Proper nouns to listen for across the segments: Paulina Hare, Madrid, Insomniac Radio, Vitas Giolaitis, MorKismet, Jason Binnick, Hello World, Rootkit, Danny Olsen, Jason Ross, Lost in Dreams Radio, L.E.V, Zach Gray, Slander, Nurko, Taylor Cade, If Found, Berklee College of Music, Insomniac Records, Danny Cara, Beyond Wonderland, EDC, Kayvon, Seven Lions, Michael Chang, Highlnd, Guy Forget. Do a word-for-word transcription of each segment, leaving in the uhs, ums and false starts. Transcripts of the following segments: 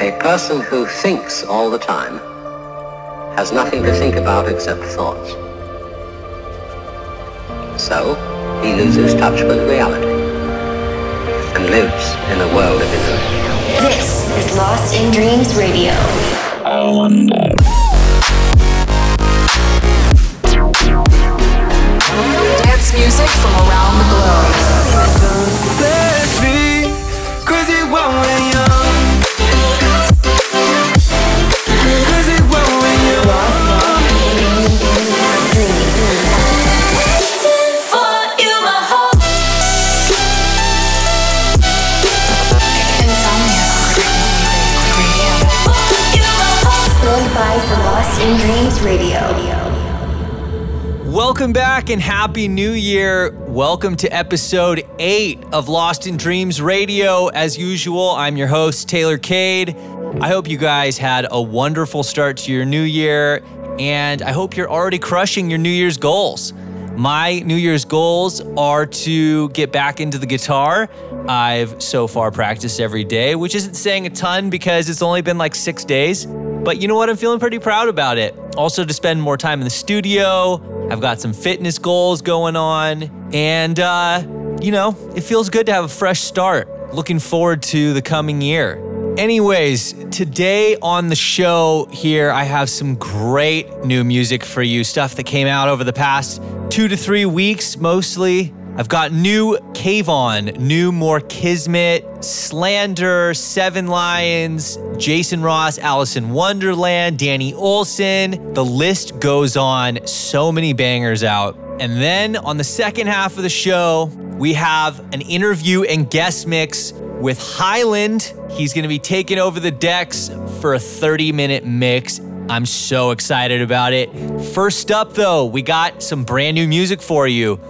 A person who thinks all the time has nothing to think about except thoughts. So, he loses touch with reality and lives in a world of illusion. This is Lost in Dreams Radio. I wonder... Dance music from around the globe. Let me crazy when we're young. Crazy when we're young. Waiting for you, my hope. Insomniac. Good bye for Lost in Dreams Radio. Welcome back and Happy New Year. Welcome to episode eight of Lost in Dreams Radio. As usual, I'm your host, Taylor Cade. I hope you guys had a wonderful start to your new year, and I hope you're already crushing your New Year's goals. My New Year's goals are to get back into the guitar. I've so far practiced every day, which isn't saying a ton because it's only been like six days. But you know what? I'm feeling pretty proud about it. Also, to spend more time in the studio. I've got some fitness goals going on. And, uh, you know, it feels good to have a fresh start. Looking forward to the coming year. Anyways, today on the show here, I have some great new music for you. Stuff that came out over the past two to three weeks, mostly. I've got new Kayvon, new MorKismet, Slander, Seven Lions, Jason Ross, Alice in Wonderland, Danny Olsen. The list goes on. So many bangers out. And then on the second half of the show, we have an interview and guest mix with Highlnd. He's going to be taking over the decks for a thirty-minute mix. I'm so excited about it. First up, though, we got some brand new music for you.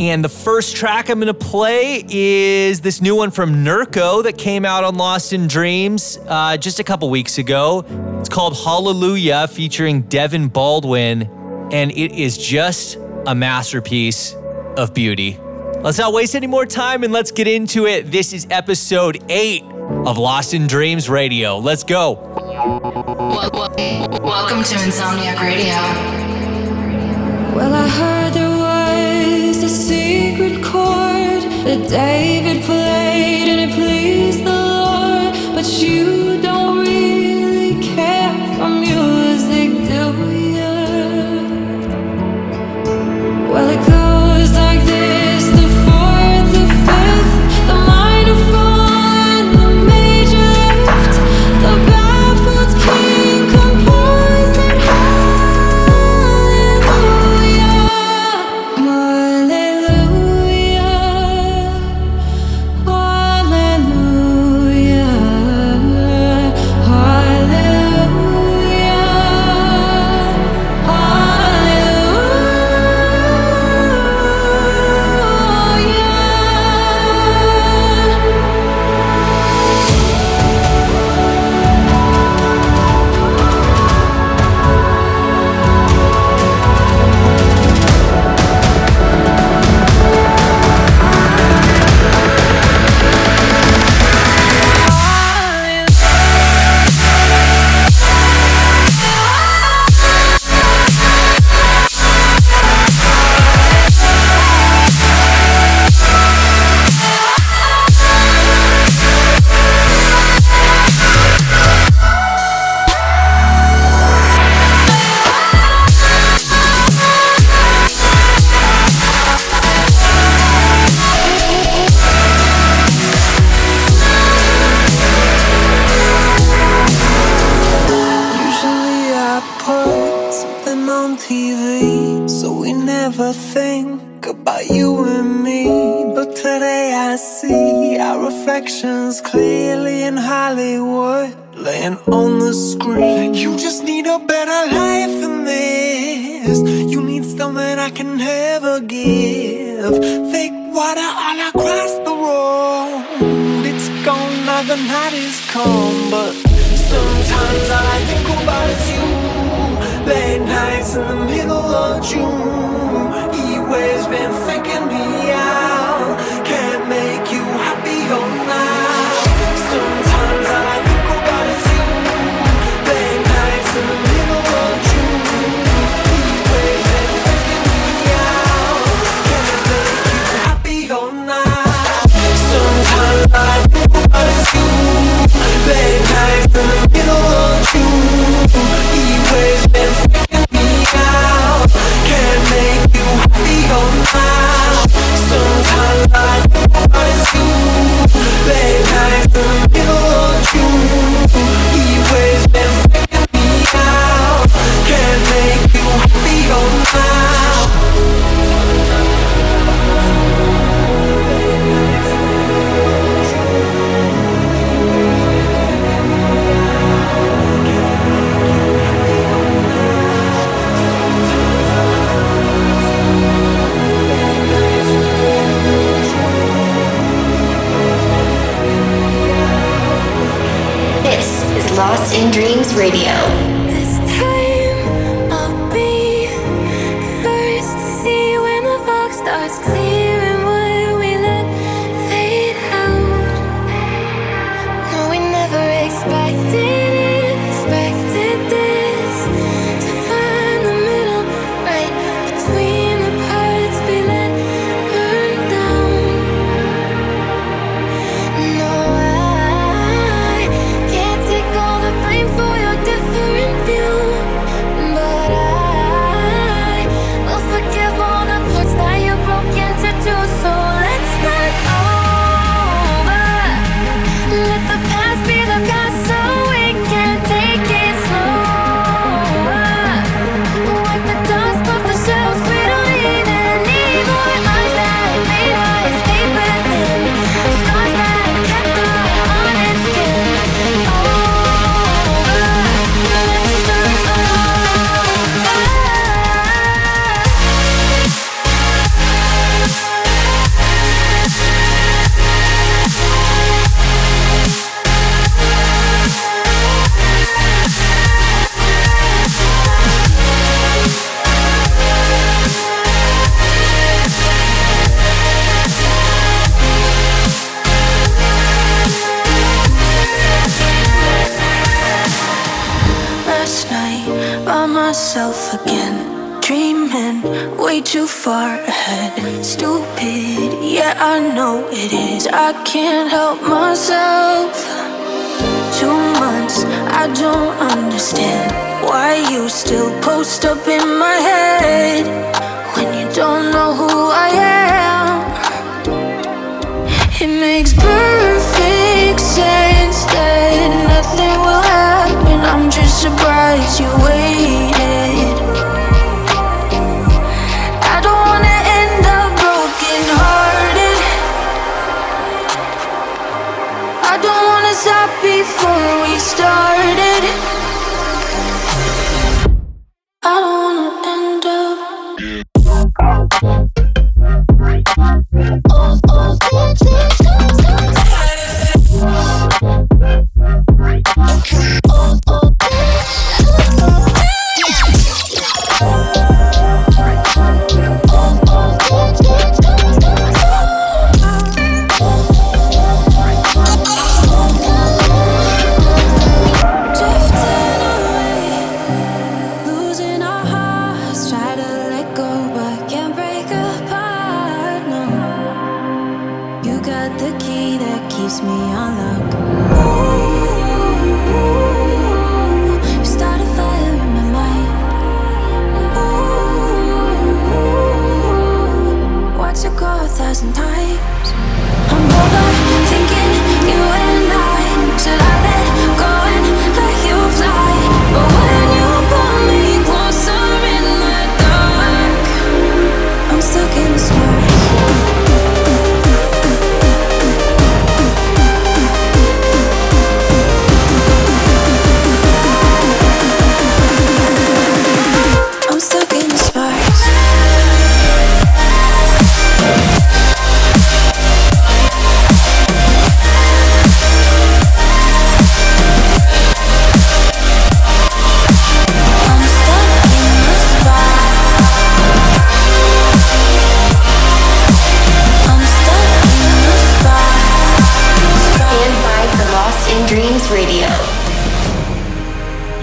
And the first track I'm going to play is this new one from Nurko that came out on Lost in Dreams uh, just a couple weeks ago. It's called Hallelujah, featuring Devin Baldwin, and it is just a masterpiece of beauty. Let's not waste any more time and let's get into it. This is episode eight of Lost in Dreams Radio. Let's go. Welcome to Insomniac Radio. Well, I heard there a secret chord that David played and it pleased the Lord, but you don't really care for music, do you? Well, it goes like this. Sometimes like it was you. Late nights in the middle of June, E-waves been freaking me out. Can't make you happy all night. Sometimes like it was you. Late nights in the middle of June, E-waves been freaking me out. Can't make you happy all night. Lost in Dreams Radio.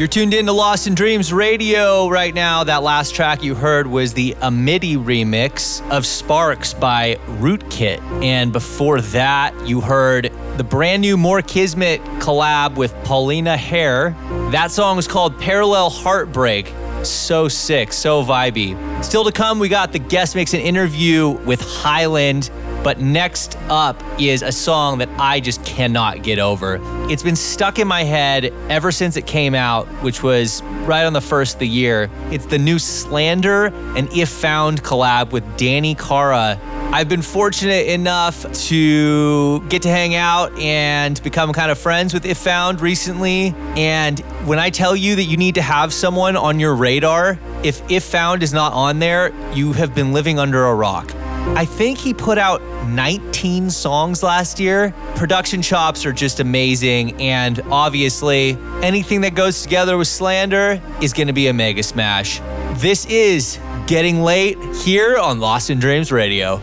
Tuned in to Lost in Dreams Radio right now. That last track you heard was the Amity remix of Sparks by Rootkit. And before that, you heard the brand new MorKismet collab with Paulina Hare. That song is called Parallel Heartbreak. So sick, so vibey. Still to come, we got the guest mix and interview with Highlnd. But next up is a song that I just cannot get over. It's been stuck in my head ever since it came out, which was right on the first of the year. It's the new Slander and If Found collab with Danny Cara. I've been fortunate enough to get to hang out and become kind of friends with If Found recently. And when I tell you that you need to have someone on your radar, if If Found is not on there, you have been living under a rock. I think he put out nineteen songs last year. Production chops are just amazing, and obviously, anything that goes together with Slander is gonna be a mega smash. This is Getting Late here on Lost in Dreams Radio.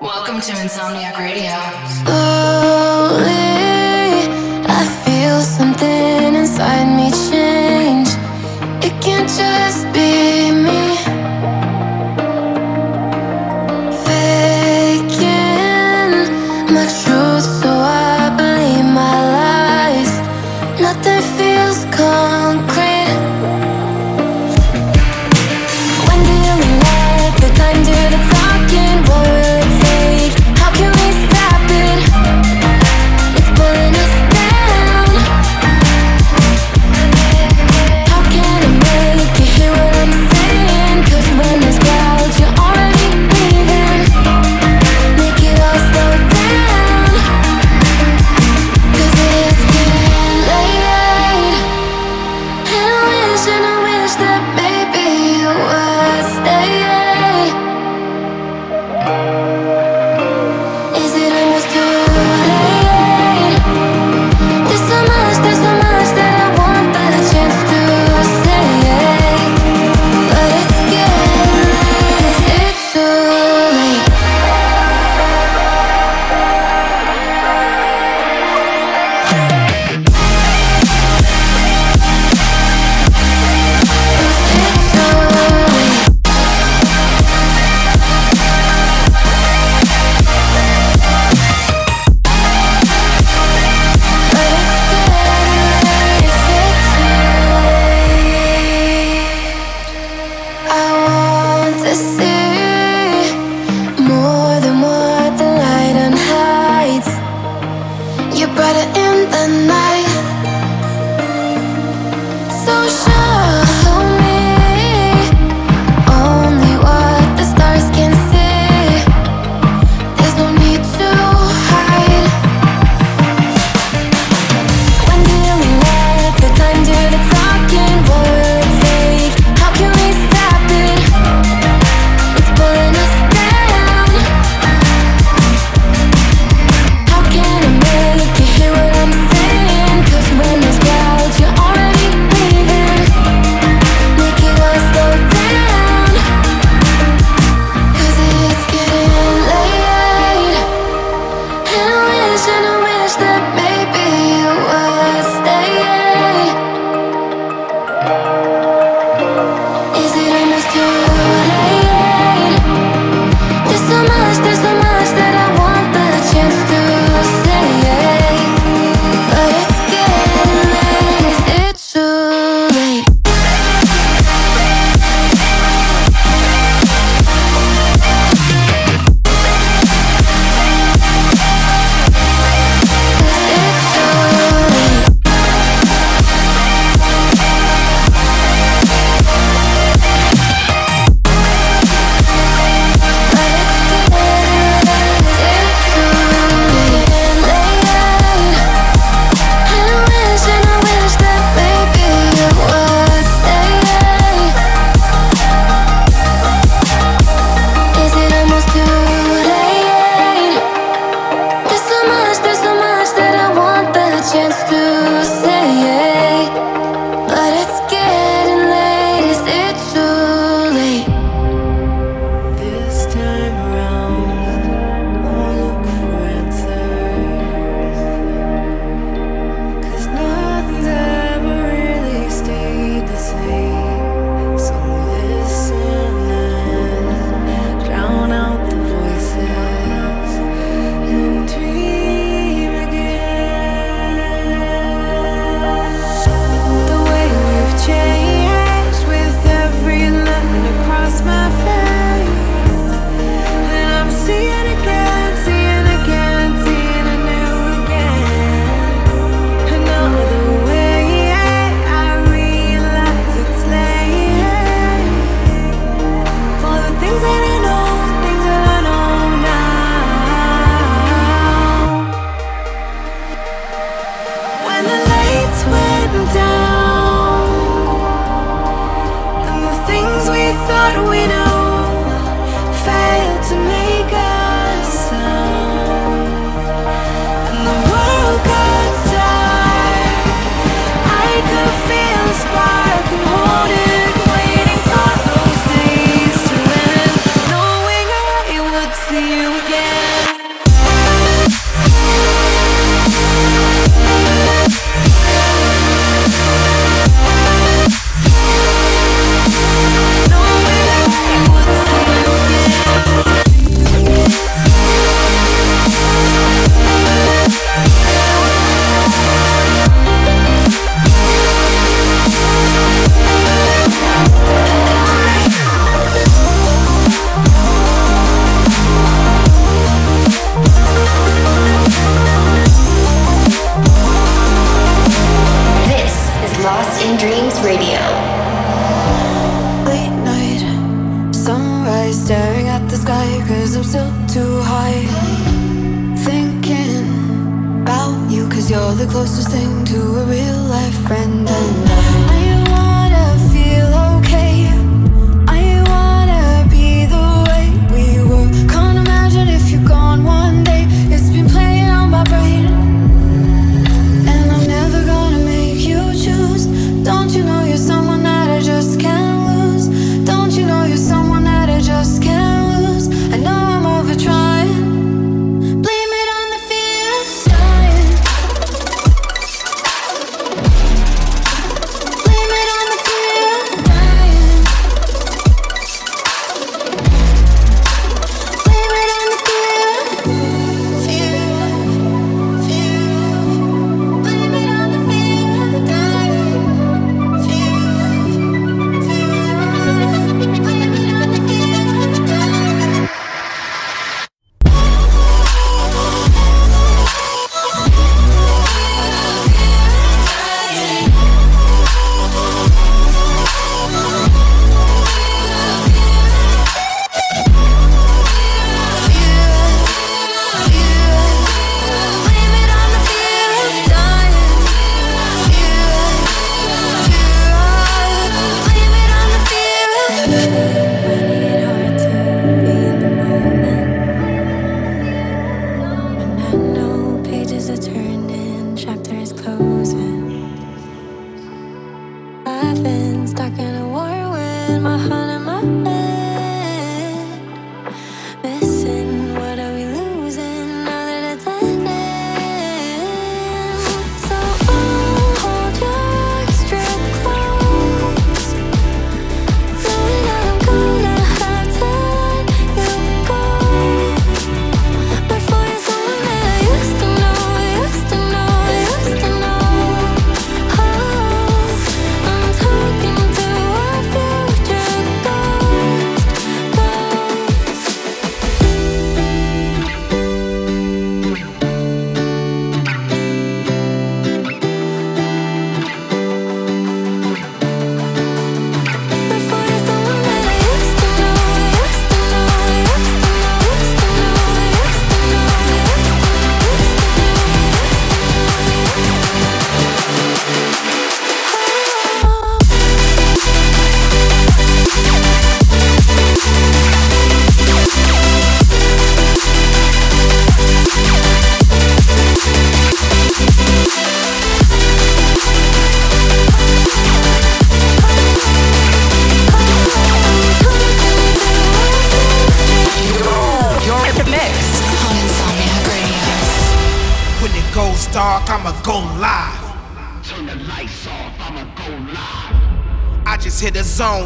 Welcome to Insomniac Radio. Slowly, I feel something inside me change. It can't just be me. My truth, so I believe my lies. Nothing feels concrete. When do you let the time do the talking? What will it take? How can we stop it? It's pulling us down. How can I make you hear what I'm saying? Cause when it's loud, you're already breathing. Make it all slow. You're the closest thing to a real life friend, and I wanna feel okay. I wanna be the way we were. Can't imagine if you're gone one day. It's been playing on my brain, and I'm never gonna make you choose. Don't you know you're someone that I just can't lose? Don't you know you're someone that I just can't lose? I know I'm over trying.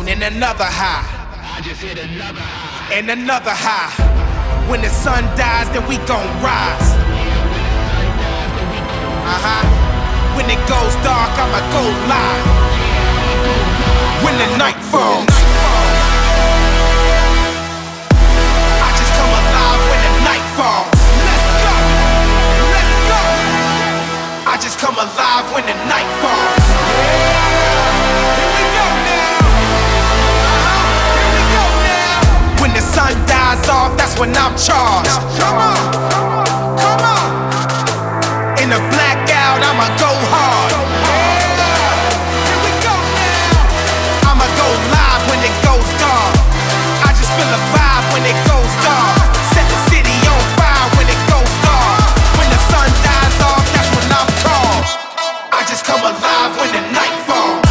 And another high, I just hit another high, and another high. When the sun dies, then we gon' rise. Uh-huh. When it goes dark, I'ma go live. When the night falls, I just come alive when the night falls. Let's go, let's go. I just come alive when the night falls. Sun dies off, that's when I'm charged. Now, come on, come on, come on. In a blackout, I'ma go hard. Yeah. Here we go now. I'ma go live when it goes dark. I just feel a vibe when it goes dark. Set the city on fire when it goes dark. When the sun dies off, that's when I'm charged. I just come alive when the night falls.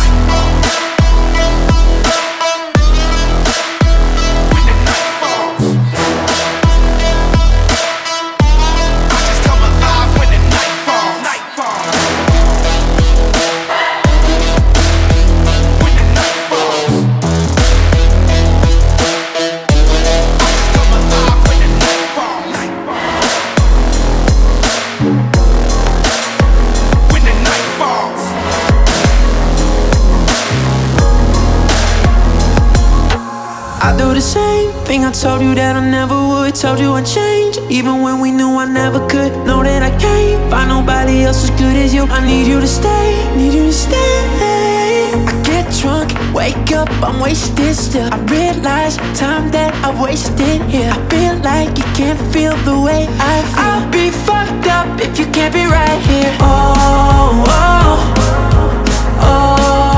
I told you that I never would, told you I'd change, even when we knew I never could. Know that I can't find nobody else as good as you. I need you to stay, need you to stay. I get drunk, wake up, I'm wasted still. I realize time that I wasted here. I feel like you can't feel the way I feel. I'll be fucked up if you can't be right here. Oh, oh, oh, oh.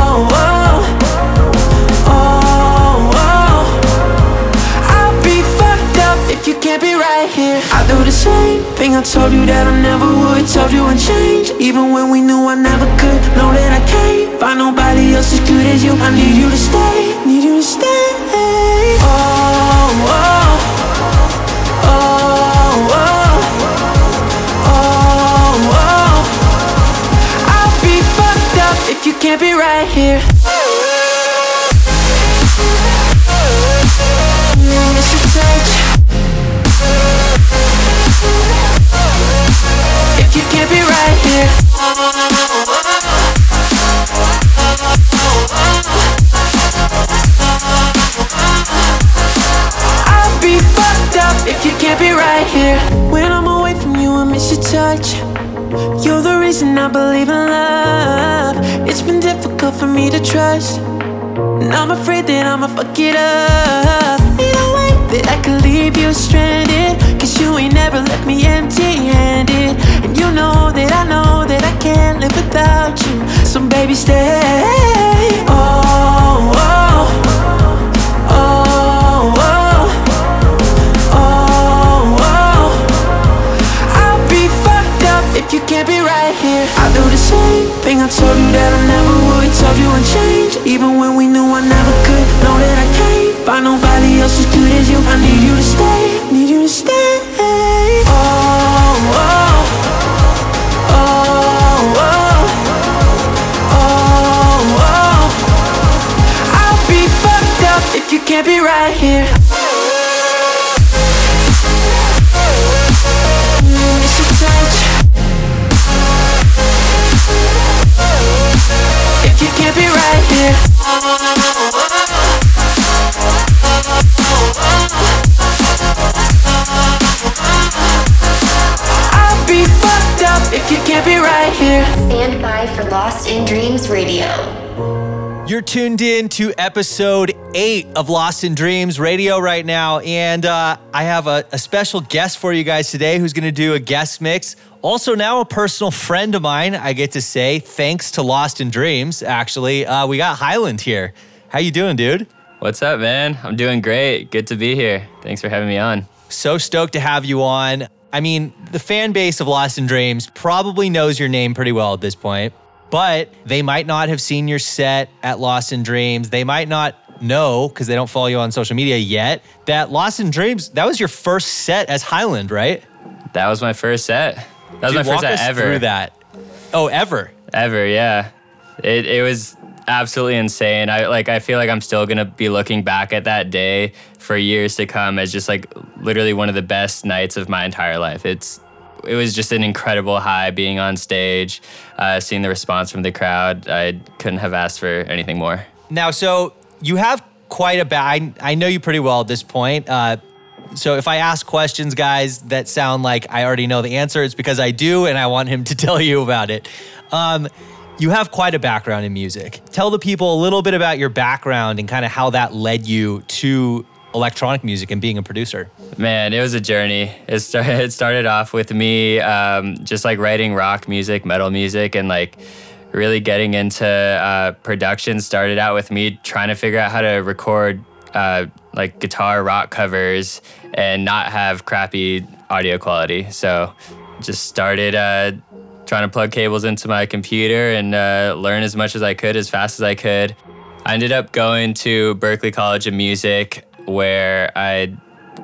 You can't be right here. I do the same thing I told you that I never would. Told you I'd change, even when we knew I never could. Know that I can't find nobody else as good as you. I need you to stay, need you to stay. Oh, oh, oh, oh, oh, oh, oh. I'll be fucked up if you can't be right here. It's your touch. If you can't be right here. I'll be fucked up if you can't be right here. When I'm away from you, I miss your touch. You're the reason I believe in love. It's been difficult for me to trust, and I'm afraid that I'ma fuck it up. Either way that I could leave you stranded, cause you ain't never left me empty-handed. And you know that I know that I can't live without you, so baby stay. Oh, oh, oh, oh, oh, oh. I'll be fucked up if you can't be right here. I do the same thing I told you that I never would. Told you I'd change, even when we knew I never could. Know that I can't find nobody else as good as you. I need you to stay, need you to stay. Oh, oh, oh, oh, oh, oh. I'll be fucked up if you can't be right here. It's your touch. If you can't be right here. I'll be fucked up if you can't be right here. Stand by for Lost in Dreams Radio. You're tuned in to episode eight of Lost in Dreams Radio right now, and uh, I have a, a special guest for you guys today who's going to do a guest mix. Also now a personal friend of mine, I get to say, thanks to Lost in Dreams, actually. Uh, we got Highlnd here. How you doing, dude? What's up, man? I'm doing great. Good to be here. Thanks for having me on. So stoked to have you on. I mean, the fan base of Lost in Dreams probably knows your name pretty well at this point, but they might not have seen your set at Lost in Dreams. They might not know, because they don't follow you on social media yet, that Lost in Dreams, that was your first set as Highlnd, right? That was my first set. That was Dude, my first set ever. Walk us through that. Oh, ever? Ever, yeah. It it was... absolutely insane. I like. I feel like I'm still gonna be looking back at that day for years to come as just like literally one of the best nights of my entire life. It's. It was just an incredible high being on stage, uh, seeing the response from the crowd. I couldn't have asked for anything more. Now, so you have quite a bag. I, I know you pretty well at this point. Uh, So if I ask questions, guys, that sound like I already know the answer, it's because I do, and I want him to tell you about it. Um, You have quite a background in music. Tell the people a little bit about your background and kind of how that led you to electronic music and being a producer. Man, it was a journey. It started, it started off with me um, just like writing rock music, metal music, and like really getting into uh, production. Started out with me trying to figure out how to record uh, like guitar rock covers and not have crappy audio quality. So just started... Uh, trying to plug cables into my computer and uh, learn as much as I could, as fast as I could. I ended up going to Berklee College of Music, where I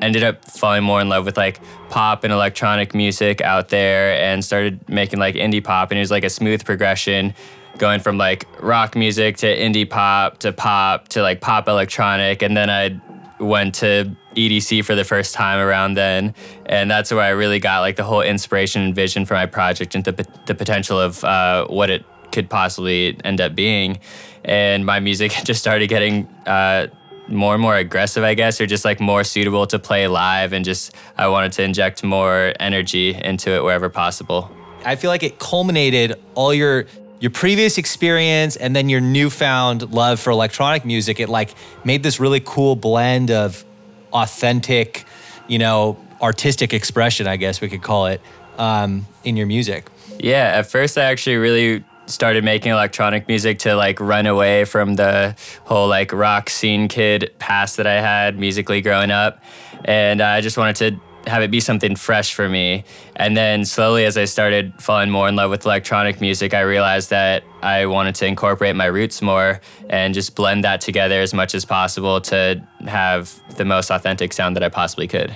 ended up falling more in love with like pop and electronic music out there, and started making like indie pop. And it was like a smooth progression, going from like rock music to indie pop to pop to like pop electronic. And then I went to E D C for the first time around then, and that's where I really got like the whole inspiration and vision for my project and the, the potential of uh, what it could possibly end up being. And my music just started getting uh, more and more aggressive, I guess, or just like more suitable to play live, and just I wanted to inject more energy into it wherever possible. I feel like it culminated all your your previous experience and then your newfound love for electronic music, it like made this really cool blend of authentic, you know, artistic expression, I guess we could call it, um, in your music. Yeah, at first I actually really started making electronic music to like run away from the whole like rock scene kid past that I had musically growing up. And I just wanted to have it be something fresh for me. And then slowly as I started falling more in love with electronic music, I realized that I wanted to incorporate my roots more and just blend that together as much as possible to have the most authentic sound that I possibly could.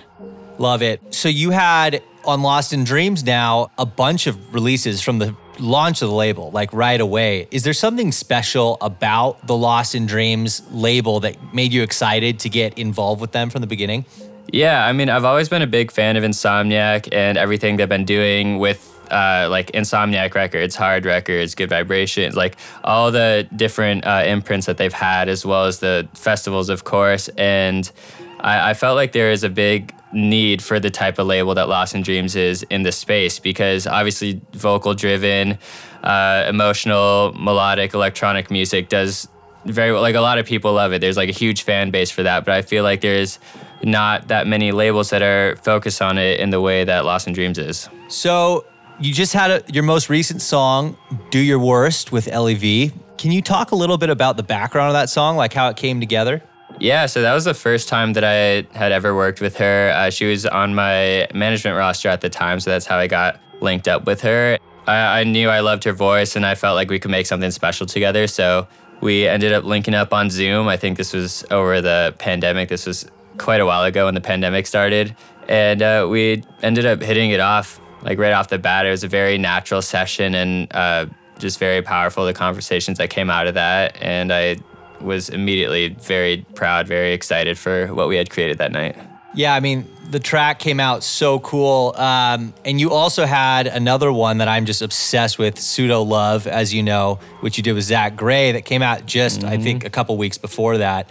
Love it. So you had on Lost in Dreams now a bunch of releases from the launch of the label, like right away. Is there something special about the Lost in Dreams label that made you excited to get involved with them from the beginning? Yeah, I mean, I've always been a big fan of Insomniac and everything they've been doing with uh, like Insomniac Records, Hard Records, Good Vibrations, like all the different uh, imprints that they've had, as well as the festivals, of course. And I, I felt like there is a big need for the type of label that Lost in Dreams is in this space, because obviously vocal-driven, uh, emotional, melodic, electronic music does very well. Like a lot of people love it. There's like a huge fan base for that, but I feel like there's not that many labels that are focused on it in the way that Lost in Dreams is. So you just had a, your most recent song, Do Your Worst with L E V. Can you talk a little bit about the background of that song, like how it came together? Yeah, so that was the first time that I had ever worked with her. Uh, she was on my management roster at the time, so that's how I got linked up with her. I, I knew I loved her voice, and I felt like we could make something special together, so we ended up linking up on Zoom. I think this was over the pandemic. This was quite a while ago when the pandemic started, and uh, we ended up hitting it off like right off the bat. It was a very natural session and uh, just very powerful, the conversations that came out of that, and I was immediately very proud, very excited for what we had created that night. Yeah, I mean, the track came out so cool. Um, and you also had another one that I'm just obsessed with, Pseudo Love, as you know, which you did with Zach Gray, that came out just, mm-hmm. I think, a couple weeks before that.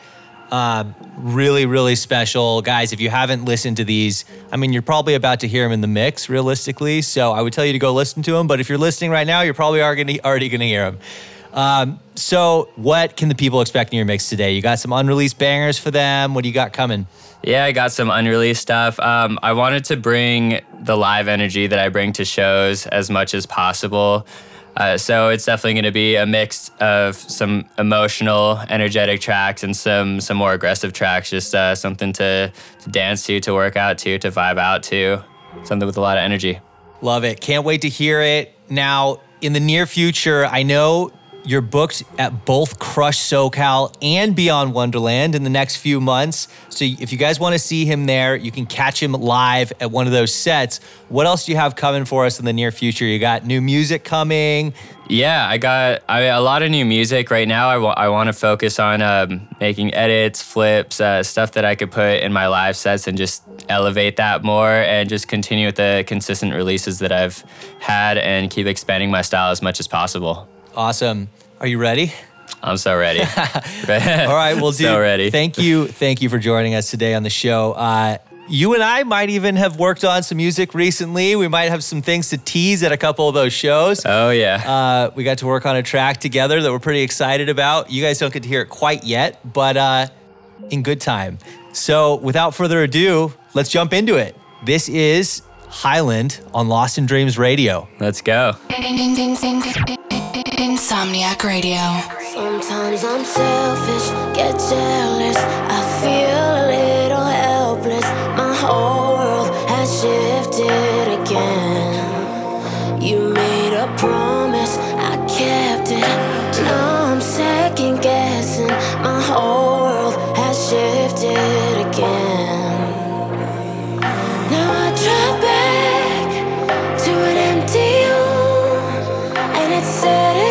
Um, really, really special. Guys, if you haven't listened to these, I mean, you're probably about to hear them in the mix, realistically, so I would tell you to go listen to them. But if you're listening right now, you're probably already going to hear them. Um, so what can the people expect in your mix today? You got some unreleased bangers for them. What do you got coming? Yeah, I got some unreleased stuff. Um, I wanted to bring the live energy that I bring to shows as much as possible. Uh, so it's definitely going to be a mix of some emotional, energetic tracks and some some more aggressive tracks, just uh, something to, to dance to, to work out to, to vibe out to, something with a lot of energy. Love it. Can't wait to hear it. Now, in the near future, I know you're booked at both Crush SoCal and Beyond Wonderland in the next few months. So if you guys want to see him there, you can catch him live at one of those sets. What else do you have coming for us in the near future? You got new music coming? Yeah, I got I, a lot of new music right now. I, w- I want to focus on um, making edits, flips, uh, stuff that I could put in my live sets and just elevate that more and just continue with the consistent releases that I've had and keep expanding my style as much as possible. Awesome. Are you ready? I'm so ready. All right, well, dude, so ready. thank you. Thank you for joining us today on the show. Uh, you and I might even have worked on some music recently. We might have some things to tease at a couple of those shows. Oh, yeah. Uh, we got to work on a track together that we're pretty excited about. You guys don't get to hear it quite yet, but uh, in good time. So without further ado, let's jump into it. This is Highlnd on Lost in Dreams Radio. Let's go. Insomniac Radio. Sometimes I'm selfish, get jealous, I feel a little helpless. My whole world has shifted again. You made a promise, I kept it. Now I'm second guessing. My whole world has shifted again. Now I drive back to an empty room, and it's setting in.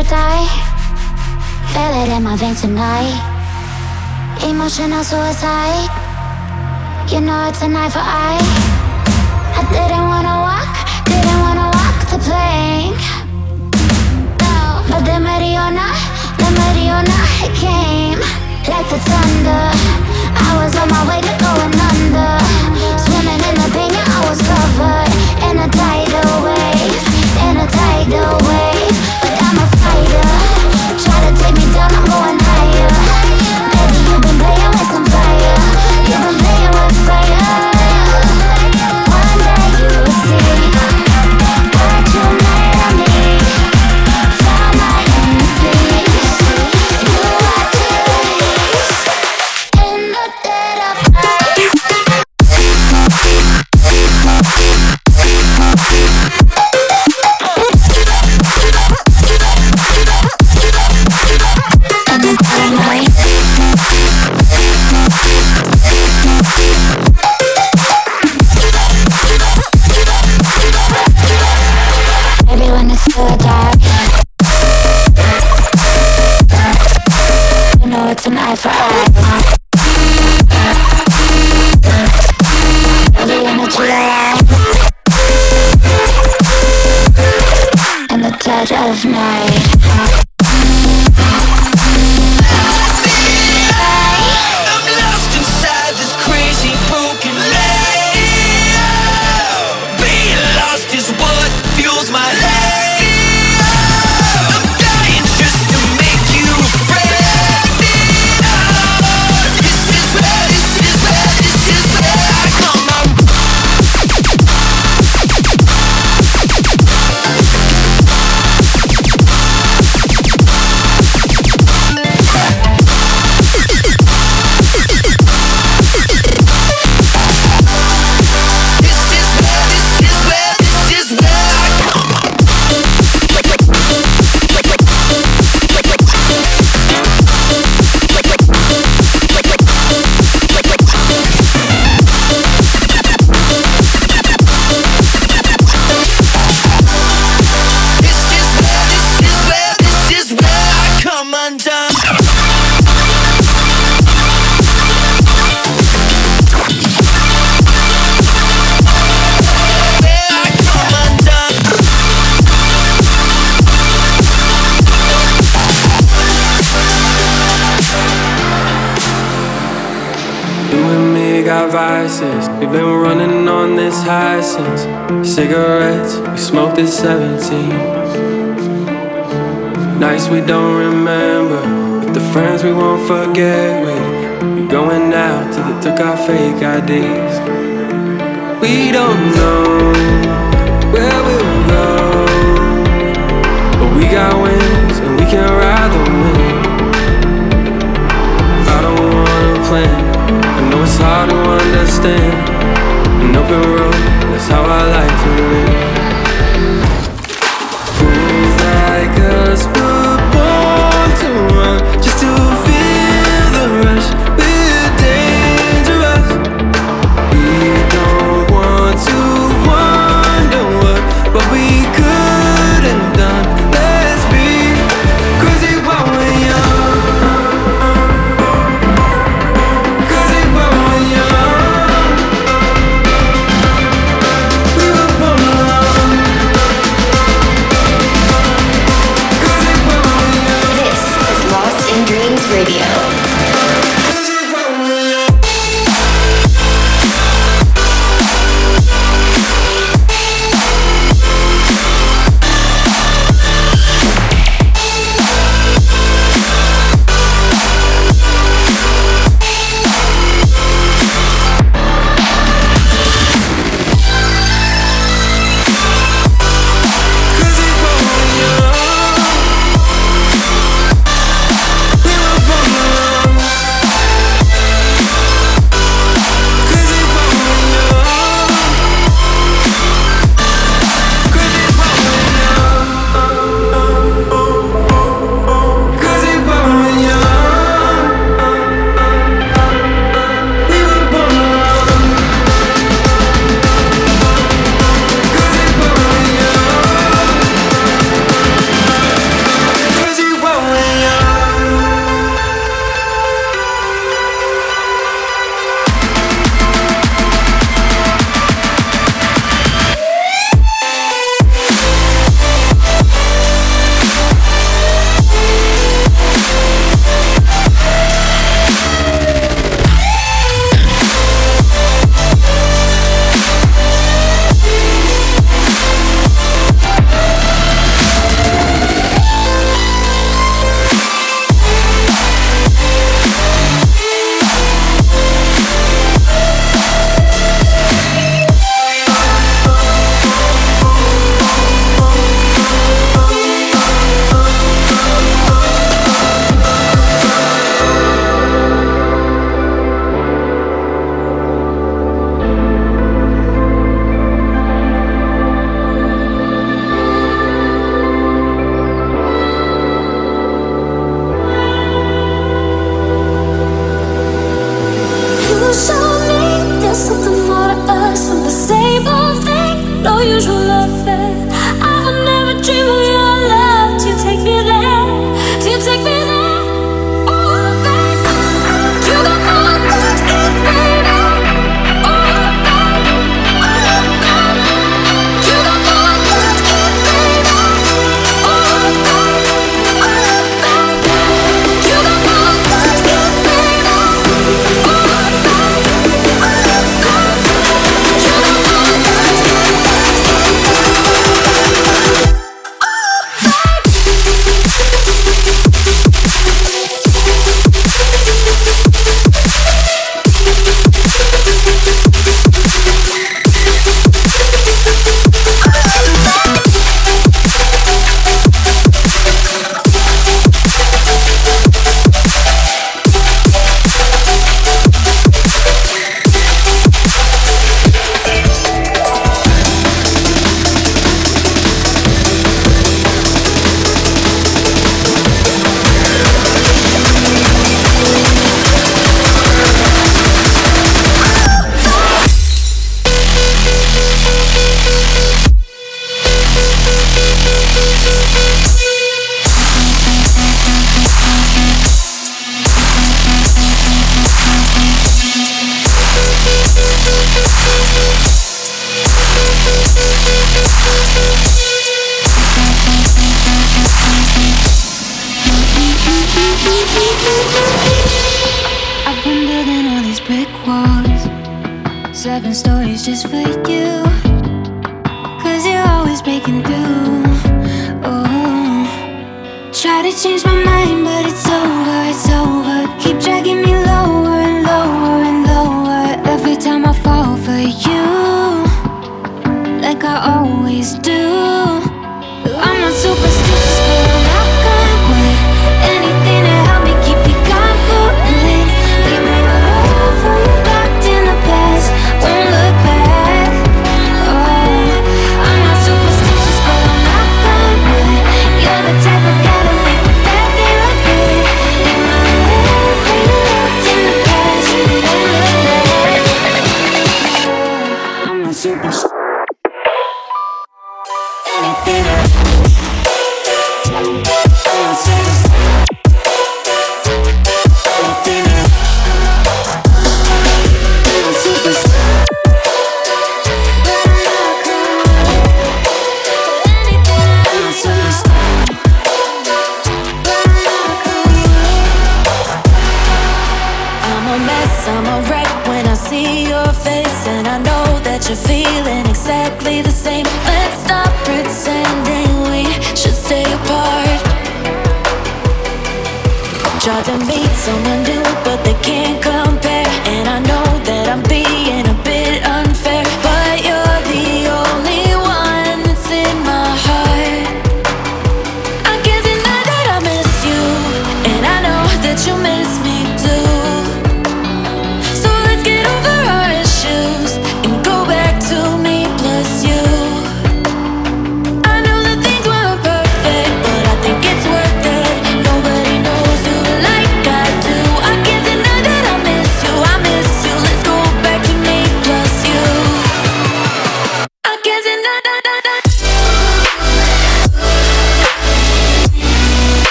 or die. Feel it in my veins tonight. Emotional suicide. You know it's an eye for eye. I didn't wanna walk, didn't wanna walk the plank. No, but the Mariona, the Mariona came like the thunder. I was on my way to going under. Swimming in the pina, I was covered in a tidal wave, in a tidal wave. But I'm a fighter. Try to take me down, I'm going higher. Baby, you've been playing with some fire. You've been playing with fire. One day you will see what you made of me. Found my inner peace. You are peace in the dead of night. We've been running on this high since cigarettes we smoked at seventeen. Nights we don't remember, but the friends we won't forget. We, we going out till they took our fake I Ds. We don't know where we'll go, but we got wings and we can ride the wind. I don't wanna plan, I know it's hard to understand. An open road, that's how I like to live. Fools like us were born to run, just to feel the rush. We're dangerous. We don't want to wonder what, what we could have done. Let's be crazy while we're young. Come on. was just for you, 'cause you're always breaking through. Oh, try to change my mind, but it's over, it's over. Keep dragging me lower and lower and lower. Every time I fall for you, like I always do. I'm not superstitious, but I'm not gonna win. Anything to help me keep me confident. Leave me all over you, locked in the past. Won't look back. Oh, I'm not superstitious, but I'm not gonna win. You're the type of guy to make the bad thing look good. Leave me all over you, locked in the past. Won't look back. Oh, I'm not superstitious.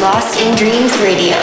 Lost in Dreams Radio.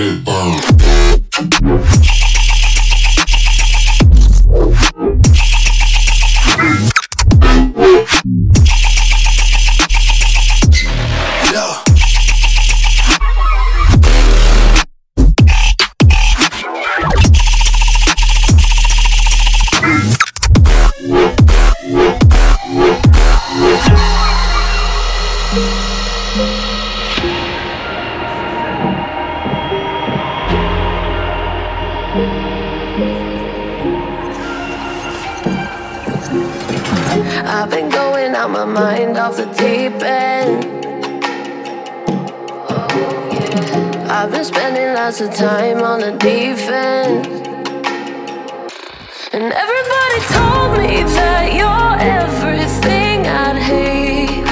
it burn. Of time on the defense, and everybody told me that you're everything I'd hate.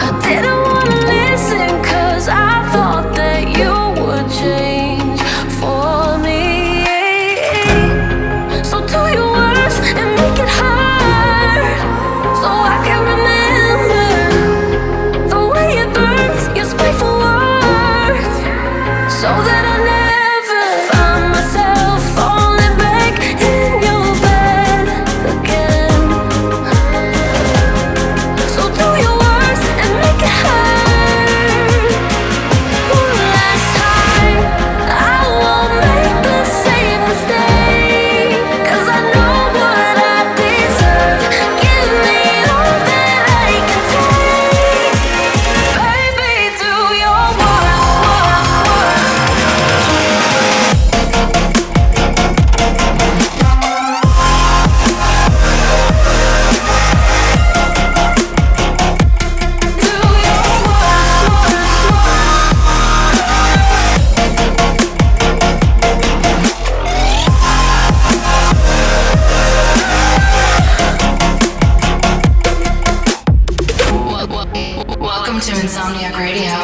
I didn't wanna listen, cause I thought that you would change for me. So do your worst and make it hard, so I can remember the way it burns, your spiteful words, so that I never find myself falling back in your bed again. So do your worst and make it hurt. One last time, I won't make the same mistake, cause I know what I deserve. Give me all that I can take. Baby, do your worst. Welcome to Insomniac Radio.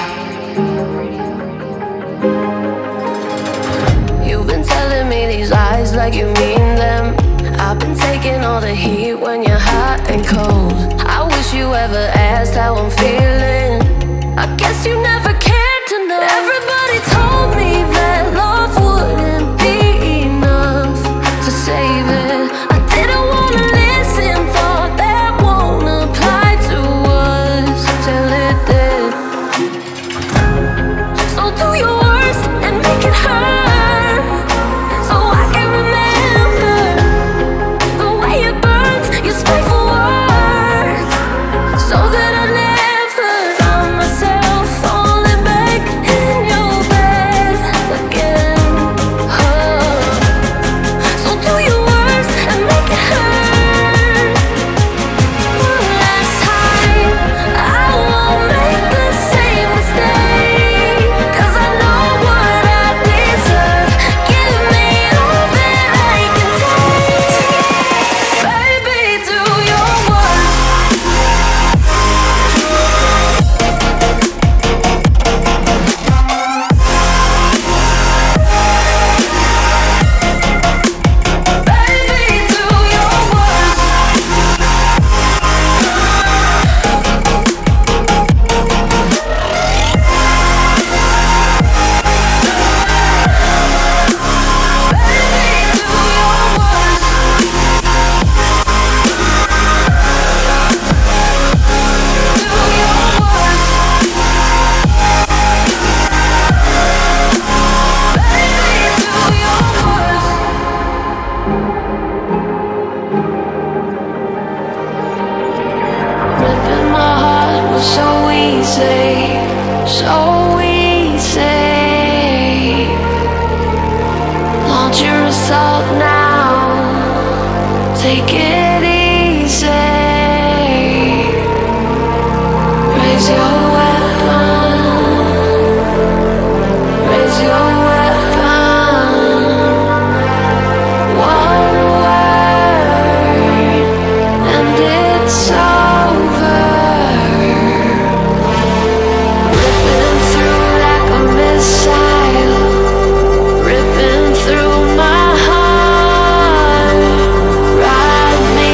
You've been telling me these lies like you mean them. I've been taking all the heat when you're hot and cold. I wish you ever asked how I'm feeling. I guess you never cared to know. Everybody told me that love wouldn't be enough to save it. I didn't wanna listen, thought that won't apply to us till it did. So do your worst and make it hurt, so I can remember the way it burns, your spiteful words, so that I never found myself falling back in your bed again. Oh. So do your worst and make it hurt. One last time, I won't make the same mistake, cause I know what I deserve. Give me all that I can take. Baby, do your worst. Baby, do your worst. Baby, do your worst. Do your worst. Baby, do your worst. Ripping my heart was so easy, so easy. Launch your assault now, take it easy. Raise your weapon, raise your weapon. One word and it's over. Ripping through like a missile, ripping through my heart. Ride me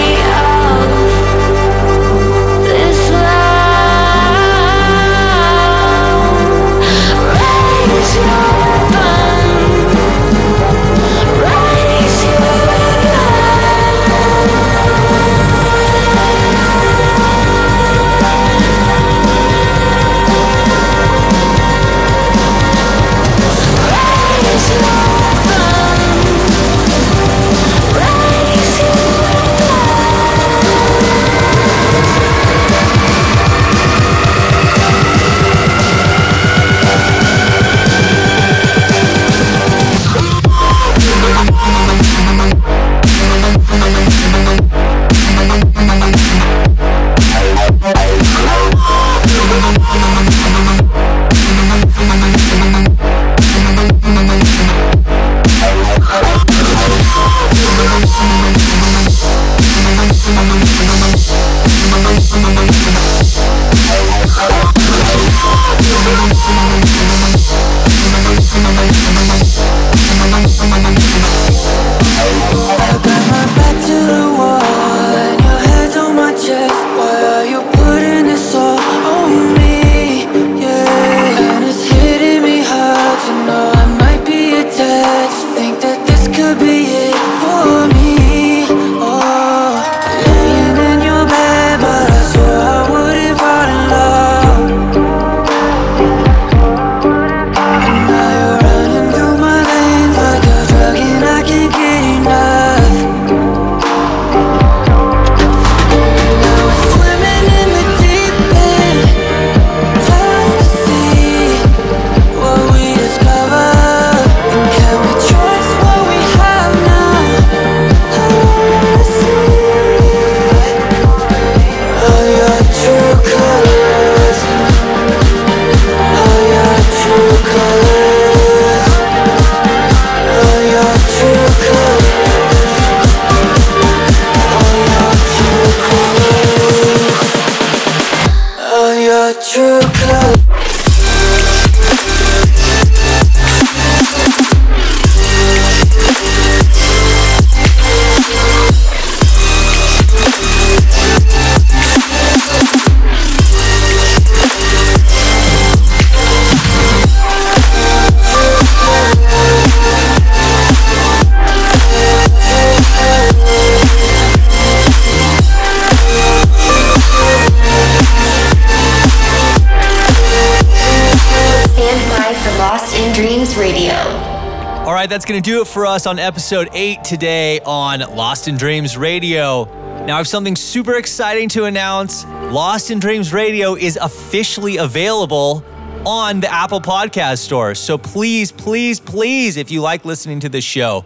That's going to do it for us on episode eight today on Lost in Dreams Radio. Now I have something super exciting to announce. Lost in Dreams Radio is officially available on the Apple Podcast Store. So please, please, please, if you like listening to this show,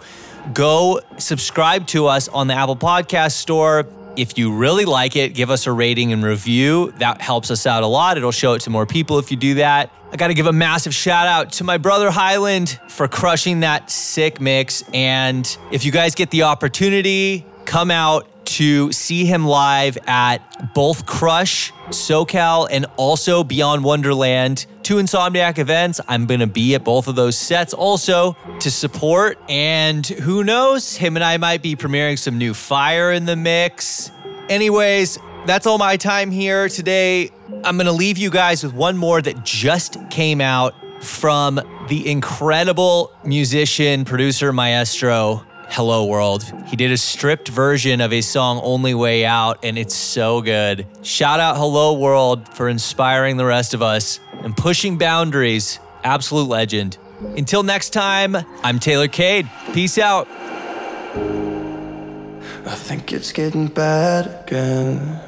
go subscribe to us on the Apple Podcast Store. If you really like it, give us a rating and review. That helps us out a lot. It'll show it to more people if you do that. I gotta give a massive shout out to my brother Highlnd for crushing that sick mix. And if you guys get the opportunity, come out to see him live at both Crush SoCal and also Beyond Wonderland, two Insomniac events. I'm gonna be at both of those sets also to support, and who knows, him and I might be premiering some new fire in the mix. Anyways, that's all my time here today. I'm gonna leave you guys with one more that just came out from the incredible musician, producer, maestro, Hello World. He did a stripped version of a song, Only Way Out, and it's so good. Shout out Hello World for inspiring the rest of us and pushing boundaries. Absolute legend. Until next time, I'm Taylor Cade. Peace out. I think it's getting bad again.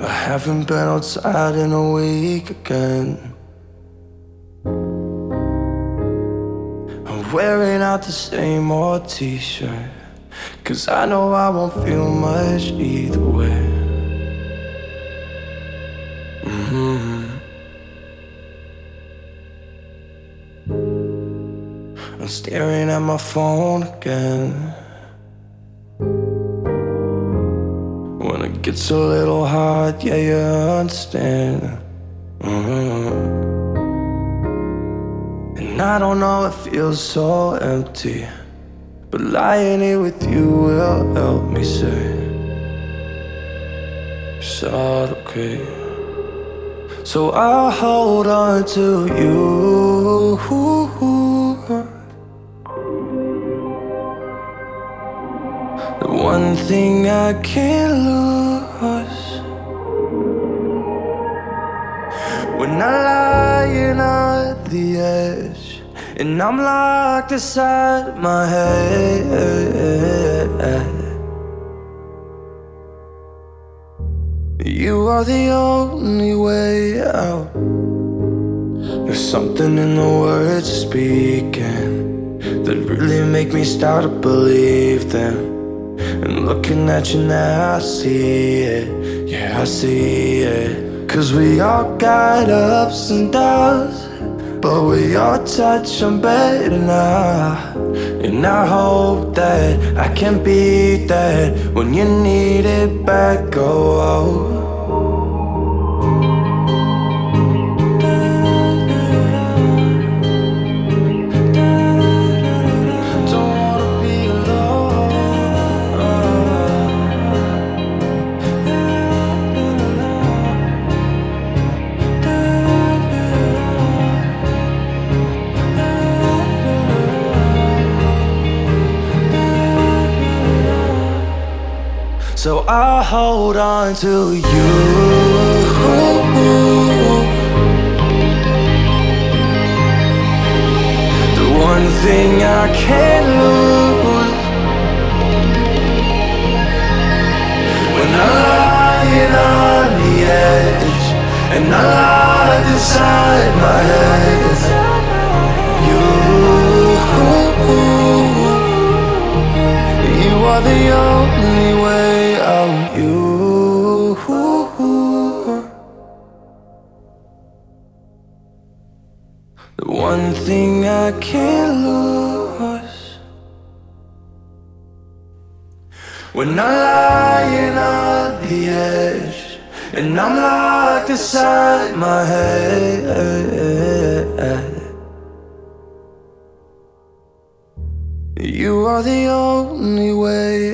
I haven't been outside in a week again. Wearing out the same old t-shirt, cause I know I won't feel much either way. Mm-hmm. I'm staring at my phone again. When it gets a little hard, yeah, you understand. Mm-hmm. And I don't know, it feels so empty, but lying here with you will help me say it's not okay. So I'll hold on to you. The one thing I can't lose. When I lie in the edge, and I'm locked inside my head, you are the only way out. There's something in the words speaking that really make me start to believe them. And looking at you now, I see it, yeah, I see it. Cause we all got ups and downs, But we all touch, I'm better now. And I hope that I can be that when you need it back, oh, oh. So I'll hold on to you, the one thing I can't lose. When I'm lying on the edge and I lie inside my head, you, you are the only way. You, the one thing I can't lose. When I'm lying on the edge and I'm locked inside my head, you are the only way.